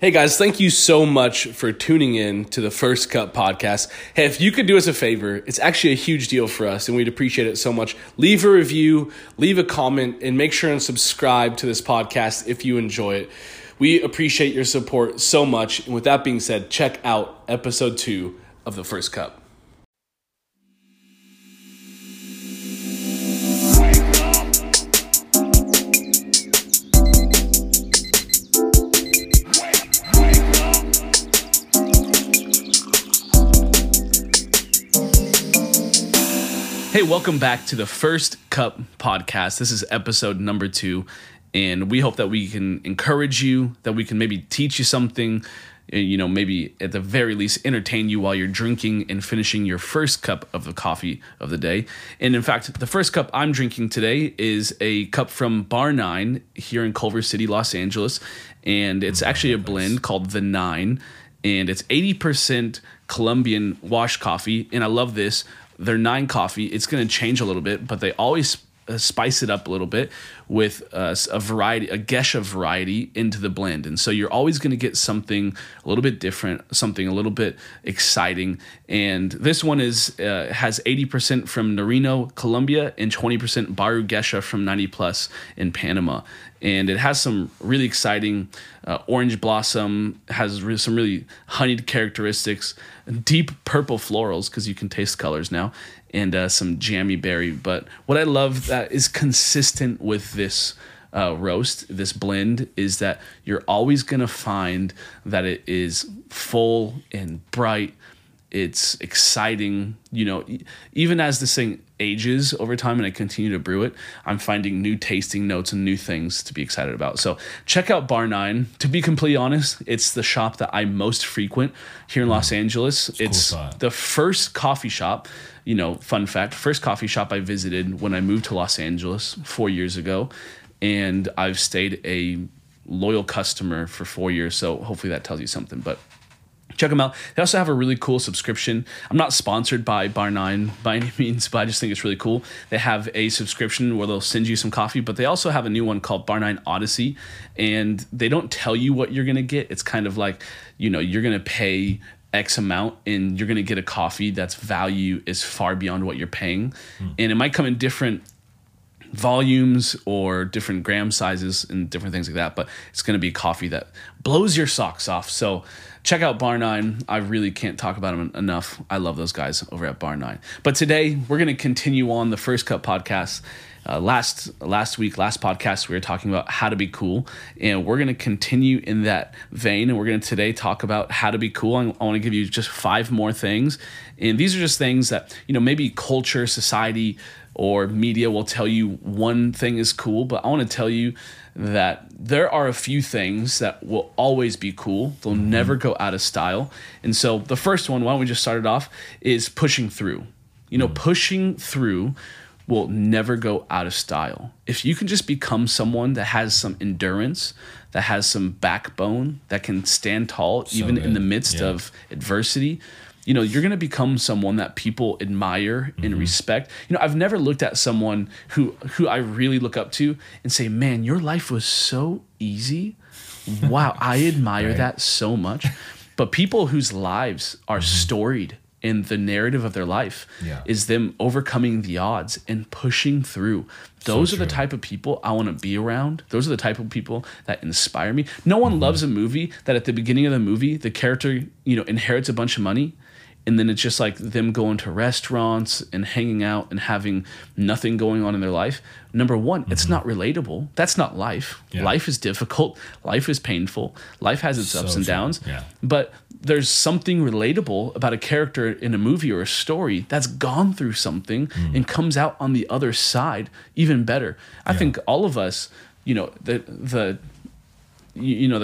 Hey guys, thank you so much for tuning in to the First Cup Podcast. Hey, if you could do us a favor, it's actually a huge deal for us and we'd appreciate it so much. Leave a review, leave a comment, and make sure and subscribe to this podcast if you enjoy it. We appreciate your support so much. And with that being said, check out episode 2 of the First Cup. Hey, welcome back to the First Cup Podcast. This is episode number 2, and we hope that we can encourage you, that we can maybe teach you something, you know, maybe at the very least entertain you while you're drinking and finishing your first cup of the coffee of the day. And in fact, the first cup I'm drinking today is a cup from Bar Nine here in Culver City, Los Angeles, and it's actually a blend called The Nine, and it's 80% Colombian wash coffee, and I love this. Their Nine coffee, it's going to change a little bit, but they always spice it up a little bit with a Gesha variety into the blend. And so you're always going to get something a little bit different, something a little bit exciting. And this one is has 80% from Narino, Colombia, and 20% Baru Gesha from 90 Plus in Panama. And it has some really exciting orange blossom, has some really honeyed characteristics, deep purple florals, because you can taste colors now, and some jammy berry. But what I love that is consistent with this roast, this blend, is that you're always going to find that it is full and bright. It's exciting. You know, even as this thing ages over time and I continue to brew it, I'm finding new tasting notes and new things to be excited about. So check out Bar Nine. To be completely honest, it's the shop that I most frequent here in Los Angeles. It's cool, the first coffee shop, you know, fun fact, first coffee shop I visited when I moved to Los Angeles 4 years ago. And I've stayed a loyal customer for 4 years. So hopefully that tells you something, but check them out. They also have a really cool subscription. I'm not sponsored by Bar Nine by any means, but I just think it's really cool. They have a subscription where they'll send you some coffee, but they also have a new one called Bar Nine Odyssey, and they don't tell you what you're going to get. It's kind of like, you know, you're going to pay X amount and you're going to get a coffee that's value is far beyond what you're paying. And it might come in different volumes or different gram sizes and different things like that, but it's going to be coffee that blows your socks off. So check out Bar Nine. I really can't talk about them enough. I love those guys over at Bar Nine. But today we're going to continue on the First Cup Podcast. Last podcast, we were talking about how to be cool, and we're going to continue in that vein, and we're going to today talk about how to be cool. And I want to give you just 5 more things, and these are just things that, you know, maybe culture, society, or media will tell you one thing is cool, but I want to tell you that there are a few things that will always be cool. They'll never go out of style. And so the first one, why don't we just start it off, is pushing through. You know, pushing through will never go out of style. If you can just become someone that has some endurance, that has some backbone, that can stand tall in the midst of adversity, you know, you're going to become someone that people admire and respect. You know, I've never looked at someone who I really look up to and say, man, your life was so easy. Wow, I admire that so much. But people whose lives are storied and the narrative of their life is them overcoming the odds and pushing through. Those are the type of people I want to be around. Those are the type of people that inspire me. No one loves a movie that at the beginning of the movie, the character, you know, inherits a bunch of money. And then it's just like them going to restaurants and hanging out and having nothing going on in their life. Number one, it's not relatable. That's not life. Yeah. Life is difficult. Life is painful. Life has its ups and downs. Yeah. But there's something relatable about a character in a movie or a story that's gone through something and comes out on the other side even better. I think all of us, you know, the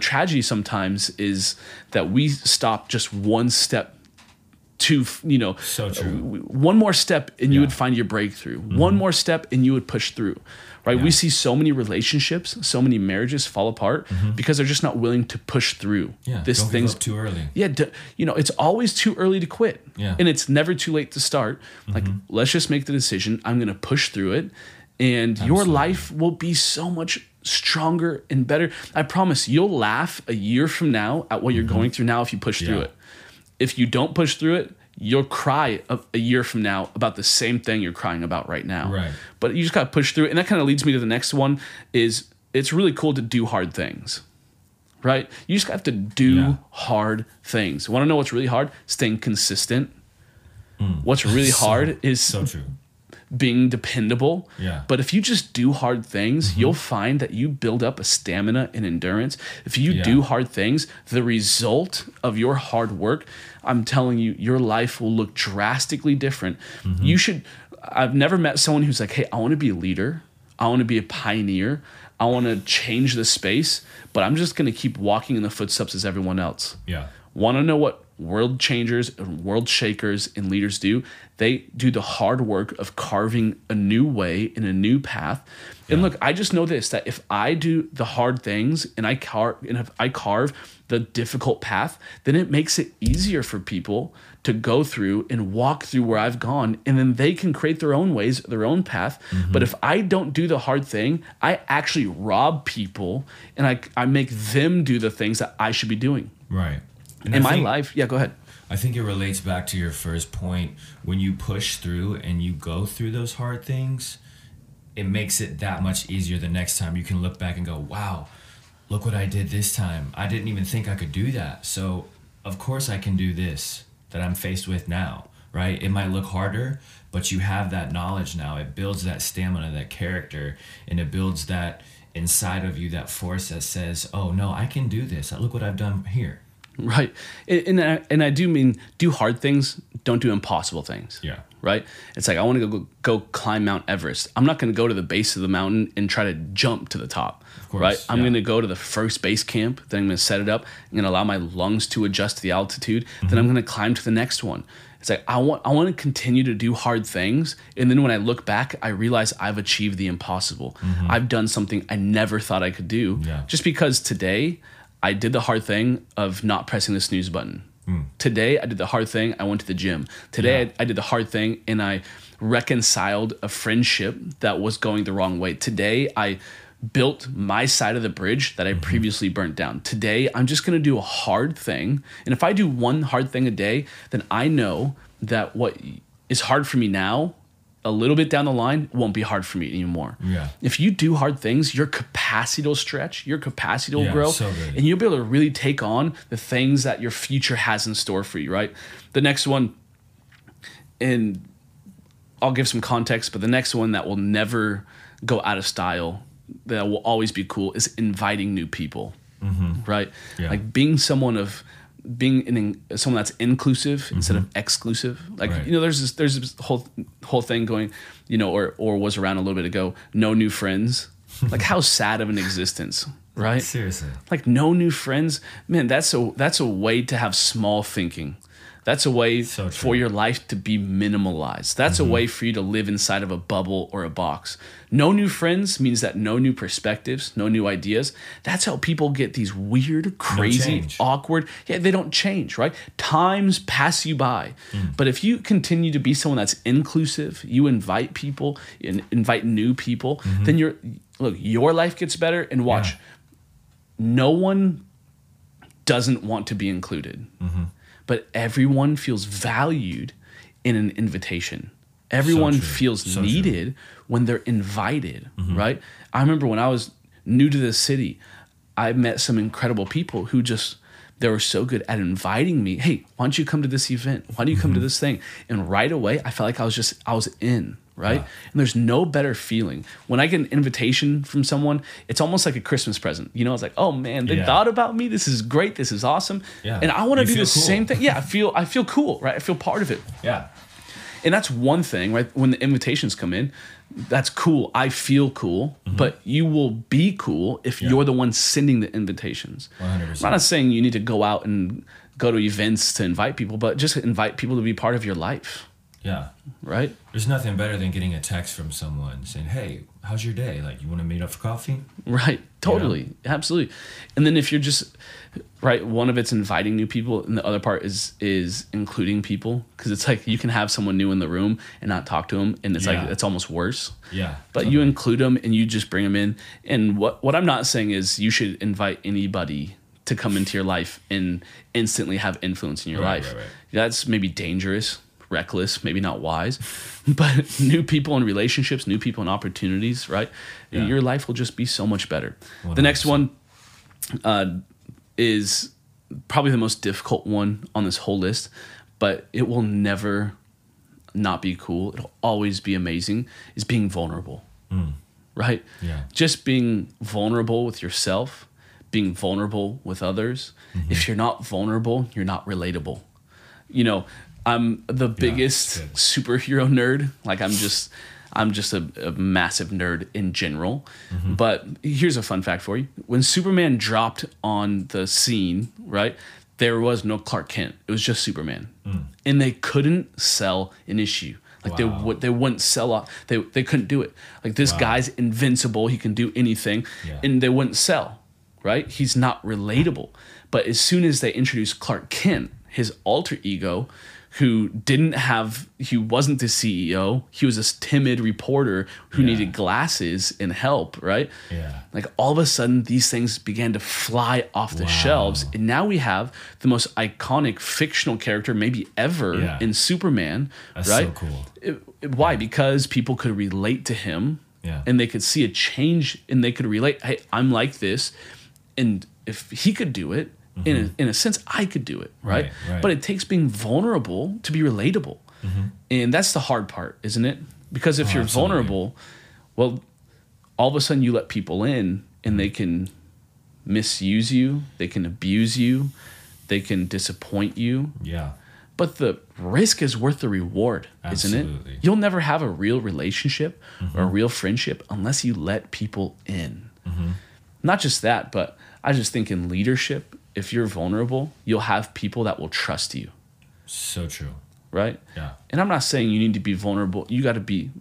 tragedy sometimes is that we stop just one step to, you know, one more step and you would find your breakthrough. One more step and you would push through, right? Yeah. We see so many relationships, so many marriages fall apart because they're just not willing to push through. Yeah, this thing's too early. Yeah, you know, it's always too early to quit. Yeah. And it's never too late to start. Like, let's just make the decision. I'm going to push through it. And your life will be so much stronger and better. I promise you'll laugh a year from now at what you're going through now if you push through it. If you don't push through it, you'll cry a year from now about the same thing you're crying about right now. Right. But you just got to push through it. And that kind of leads me to the next one is it's really cool to do hard things, right? You just have to do hard things. Want to know what's really hard? Staying consistent. What's really hard is so true. Being dependable. Yeah. But if you just do hard things, you'll find that you build up a stamina and endurance. If you do hard things, the result of your hard work, I'm telling you, your life will look drastically different. You should, I've never met someone who's like, hey, I want to be a leader. I want to be a pioneer. I want to change the space, but I'm just going to keep walking in the footsteps as everyone else. Yeah. Want to know what world changers and world shakers and leaders do? They do the hard work of carving a new way and a new path. Yeah. And look, I just know this, that if I do the hard things and if I carve the difficult path, then it makes it easier for people to go through and walk through where I've gone. And then they can create their own ways, their own path. But if I don't do the hard thing, I actually rob people and I make them do the things that I should be doing. Right. And in my life, go ahead. I think it relates back to your first point. When you push through and you go through those hard things, it makes it that much easier the next time. You can look back and go, wow, look what I did this time. I didn't even think I could do that. So, of course, I can do this that I'm faced with now, right? It might look harder, but you have that knowledge now. It builds that stamina, that character, and it builds that inside of you, that force that says, oh, no, I can do this. Look what I've done here. Right. And I do mean do hard things, don't do impossible things. Yeah. Right? It's like I want to go climb Mount Everest. I'm not going to go to the base of the mountain and try to jump to the top. Of course, right? I'm going to go to the first base camp, then I'm going to set it up, I'm going to allow my lungs to adjust to the altitude, then I'm going to climb to the next one. It's like I want to continue to do hard things, and then when I look back, I realize I've achieved the impossible. I've done something I never thought I could do just because today I did the hard thing of not pressing the snooze button. Today, I did the hard thing. I went to the gym. Today, I did the hard thing and I reconciled a friendship that was going the wrong way. Today, I built my side of the bridge that I previously burnt down. Today, I'm just going to do a hard thing. And if I do one hard thing a day, then I know that what is hard for me now, a little bit down the line, won't be hard for me anymore. Yeah. If you do hard things, your capacity will stretch, your capacity will grow, so and you'll be able to really take on the things that your future has in store for you, right? The next one, and I'll give some context, but the next one that will never go out of style, that will always be cool, is inviting new people, right? Yeah. Like being someone that's inclusive instead of exclusive. Like, right. You know, there's this whole thing going, you know, or was around a little bit ago, no new friends. Like how sad of an existence, right? Seriously. Like no new friends, man, that's a way to have small thinking. That's a way for your life to be minimalized. That's a way for you to live inside of a bubble or a box. No new friends means that no new perspectives, no new ideas. That's how people get these weird, crazy, awkward. Yeah, they don't change, right? Times pass you by. But if you continue to be someone that's inclusive, you invite people, invite new people, then your life gets better. And watch, no one doesn't want to be included. But everyone feels valued in an invitation. Everyone feels needed when they're invited, right? I remember when I was new to this city, I met some incredible people who they were so good at inviting me. Hey, why don't you come to this event? Why don't you come to this thing? And right away, I felt like I was in, right? And there's no better feeling. When I get an invitation from someone, it's almost like a Christmas present. You know, it's like, oh man, they thought about me. This is great. This is awesome. Yeah. And I want to do the same thing. Yeah, I feel cool, right? I feel part of it. Yeah. And that's one thing, right? When the invitations come in, that's cool. I feel cool, but you will be cool if you're the one sending the invitations. 100%. I'm not saying you need to go out and go to events to invite people, but just invite people to be part of your life. Yeah. Right? There's nothing better than getting a text from someone saying, hey, how's your day? Like, you want to meet up for coffee? Right. Totally. You know? Absolutely. And then if you're just, right, one of it's inviting new people, and the other part is including people. Because it's like you can have someone new in the room and not talk to them, and it's like it's almost worse. Yeah. But totally. You include them, and you just bring them in. And what I'm not saying is you should invite anybody to come into your life and instantly have influence in your life. Right. That's maybe dangerous. Reckless, maybe not wise, but new people in relationships, new people in opportunities, right? Yeah. Your life will just be so much better. 100%. The next one is probably the most difficult one on this whole list, but it will never not be cool. It'll always be amazing, is being vulnerable, right? Yeah. Just being vulnerable with yourself, being vulnerable with others. Mm-hmm. If you're not vulnerable, you're not relatable. You know, I'm the biggest superhero nerd. Like I'm just a massive nerd in general. Mm-hmm. But here's a fun fact for you. When Superman dropped on the scene, right, there was no Clark Kent. It was just Superman. Mm. And they couldn't sell an issue. Like they wouldn't sell off. They couldn't do it. Like this guy's invincible. He can do anything. Yeah. And they wouldn't sell, right? He's not relatable. But as soon as they introduced Clark Kent, his alter ego, he wasn't the CEO. He was this timid reporter who needed glasses and help, right? Yeah. Like all of a sudden, these things began to fly off the shelves. And now we have the most iconic fictional character maybe ever in Superman, that's right? So cool. Why? Yeah. Because people could relate to him and they could see a change and they could relate. Hey, I'm like this. And if he could do it, in a sense, I could do it, right? But it takes being vulnerable to be relatable. Mm-hmm. And that's the hard part, isn't it? Because if you're vulnerable, well, all of a sudden you let people in and they can misuse you, they can abuse you, they can disappoint you. Yeah. But the risk is worth the reward, isn't it? You'll never have a real relationship or a real friendship unless you let people in. Mm-hmm. Not just that, but I just think in leadership, if you're vulnerable, you'll have people that will trust you. So true. Right? Yeah. And I'm not saying you need to be vulnerable. You got to be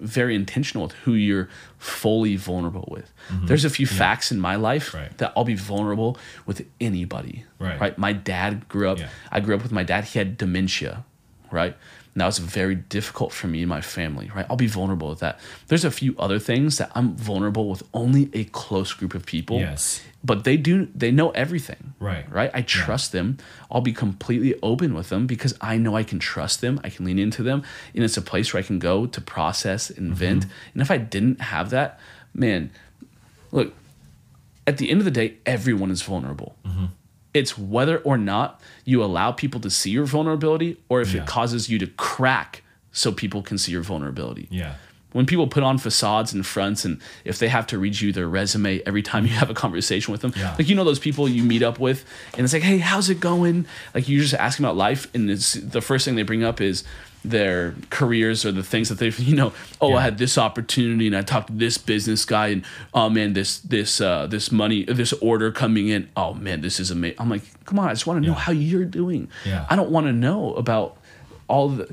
very intentional with who you're fully vulnerable with. Mm-hmm. There's a few facts in my life that I'll be vulnerable with anybody. Right? My dad grew up. Yeah. I grew up with my dad. He had dementia. Right? And that was very difficult for me and my family. Right? I'll be vulnerable with that. There's a few other things that I'm vulnerable with only a close group of people. Yes. But they know everything. Right? I trust them. I'll be completely open with them because I know I can trust them. I can lean into them. And it's a place where I can go to process and vent. And if I didn't have that, man, look, at the end of the day, everyone is vulnerable. Mm-hmm. It's whether or not you allow people to see your vulnerability or if it causes you to crack so people can see your vulnerability. Yeah. When people put on facades and fronts, and if they have to read you their resume every time you have a conversation with them, like, you know, those people you meet up with and it's like, hey, how's it going? Like, you just ask them about life. And it's the first thing they bring up is their careers or the things that they've, you know, I had this opportunity and I talked to this business guy and, oh man, this money, this order coming in. Oh man, this is amazing. I'm like, come on, I just want to know how you're doing. Yeah. I don't want to know about all the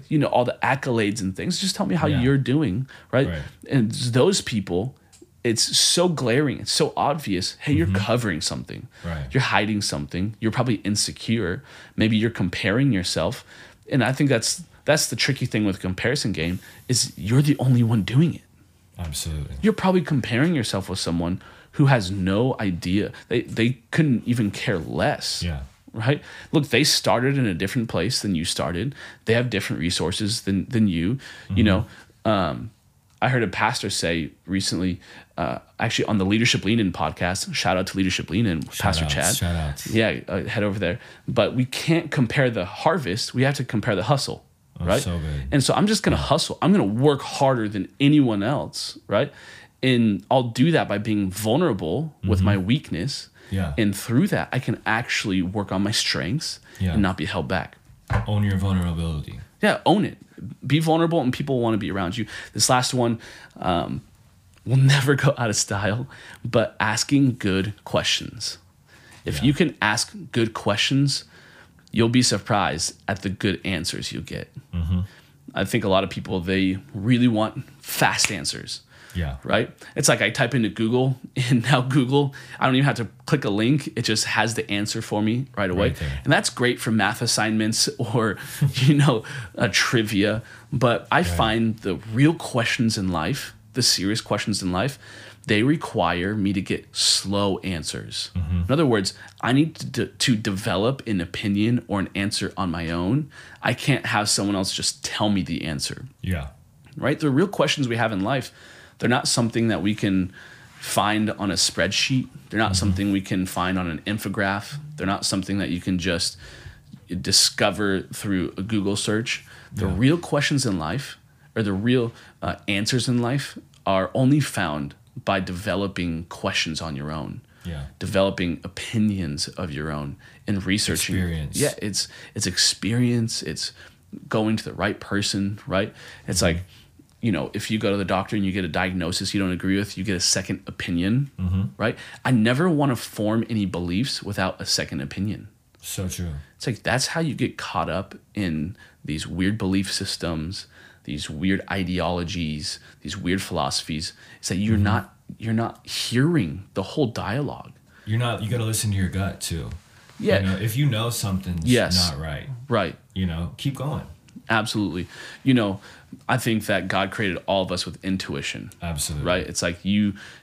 accolades and things. Just tell me how you're doing, right? And those people, it's so glaring, it's so obvious. Hey, you're covering something, you're hiding something. You're probably insecure. Maybe you're comparing yourself, and I think that's the tricky thing with comparison game is you're the only one doing it. Absolutely, you're probably comparing yourself with someone who has no idea. They couldn't even care less. Yeah. Right? Look, they started in a different place than you started. They have different resources than you. Mm-hmm. You know, I heard a pastor say recently, actually on the Leadership Lean In podcast, shout out to Leadership Lean In, Pastor Chad. Yeah, head over there. But we can't compare the harvest. We have to compare the hustle, right? So good. And so I'm just going to hustle. I'm going to work harder than anyone else, right? And I'll do that by being vulnerable with my weakness. Yeah. And through that, I can actually work on my strengths and not be held back. Own your vulnerability. Yeah, own it. Be vulnerable and people want to be around you. This last one will never go out of style, but asking good questions. If you can ask good questions, you'll be surprised at the good answers you get. Mm-hmm. I think a lot of people, they really want fast answers. Yeah. Right. It's like I type into Google, and now Google, I don't even have to click a link. It just has the answer for me right away. Right, and that's great for math assignments or, trivia. But I find the real questions in life, the serious questions in life, they require me to get slow answers. Mm-hmm. In other words, I need to develop an opinion or an answer on my own. I can't have someone else just tell me the answer. Yeah. Right. The real questions we have in life, they're not something that we can find on a spreadsheet. They're not something we can find on an infograph. They're not something that you can just discover through a Google search. The real questions in life, or the real answers in life, are only found by developing questions on your own, developing opinions of your own, and researching. Experience. Yeah, it's experience. It's going to the right person, right? It's like, if you go to the doctor and you get a diagnosis you don't agree with, you get a second opinion, right? I never want to form any beliefs without a second opinion. So true. It's like, that's how you get caught up in these weird belief systems, these weird ideologies, these weird philosophies. It's that you're not hearing the whole dialogue. You got to listen to your gut too. Yeah. If you know something's not right. Right. Keep going. Absolutely. I think that God created all of us with intuition. Absolutely. Right? It's like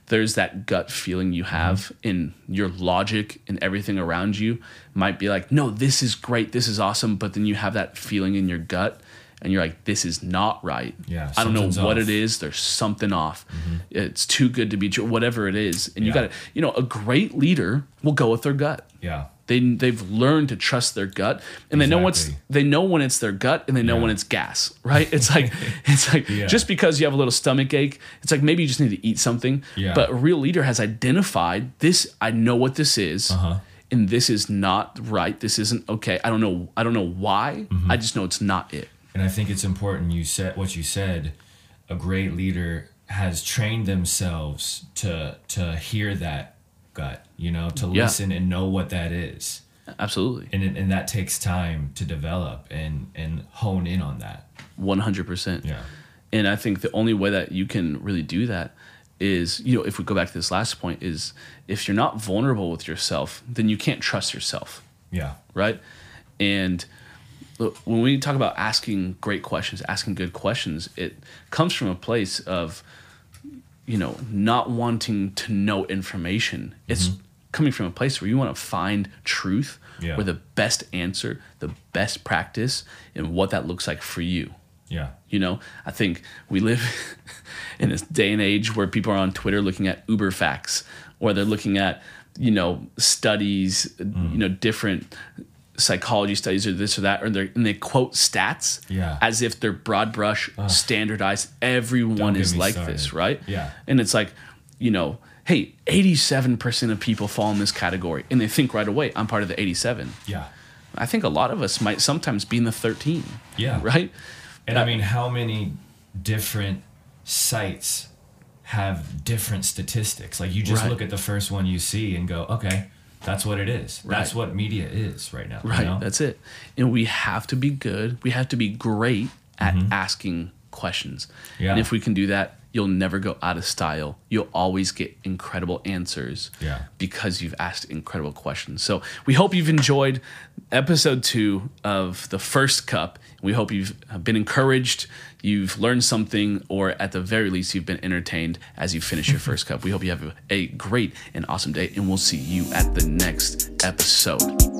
there's that gut feeling you have, and your logic and everything around you might be like, no, this is great, this is awesome. But then you have that feeling in your gut and you're like, this is not right. Yeah, I don't know what it is. There's something off. It's too good to be true, whatever it is. And you got to, a great leader will go with their gut. Yeah. They've learned to trust their gut, and they know when it's their gut, and they know when it's gas, right? It's like just because you have a little stomach ache, it's like maybe you just need to eat something. Yeah. But a real leader has identified this. I know what this is, and this is not right. This isn't okay. I don't know why. I just know it's not it. And I think it's important you said what you said. A great leader has trained themselves to hear that gut, to listen and know what that is. Absolutely. And that takes time to develop and hone in on that. 100%. Yeah. And I think the only way that you can really do that is, if we go back to this last point, is if you're not vulnerable with yourself, then you can't trust yourself. Yeah. Right? And look, when we talk about asking great questions, asking good questions, it comes from a place of not wanting to know information. It's coming from a place where you want to find truth, or the best answer, the best practice, and what that looks like for you. Yeah. I think we live in this day and age where people are on Twitter looking at Uber facts, or they're looking at, studies, different psychology studies or this or that, and they quote stats as if they're broad brush, standardized. Everyone is like this, right? Yeah. And it's like, hey, 87% of people fall in this category, and they think right away, I'm part of the 87. Yeah. I think a lot of us might sometimes be in the 13. Yeah. Right? And I mean, how many different sites have different statistics? Like, you just look at the first one you see and go, okay, that's what it is. Right. That's what media is right now. Right. That's it. And we have to be good. We have to be great at asking questions. Yeah. And if we can do that, you'll never go out of style. You'll always get incredible answers because you've asked incredible questions. So we hope you've enjoyed episode 2 of The First Cup. We hope you've been encouraged, you've learned something, or at the very least, you've been entertained as you finish your first cup. We hope you have a great and awesome day, and we'll see you at the next episode.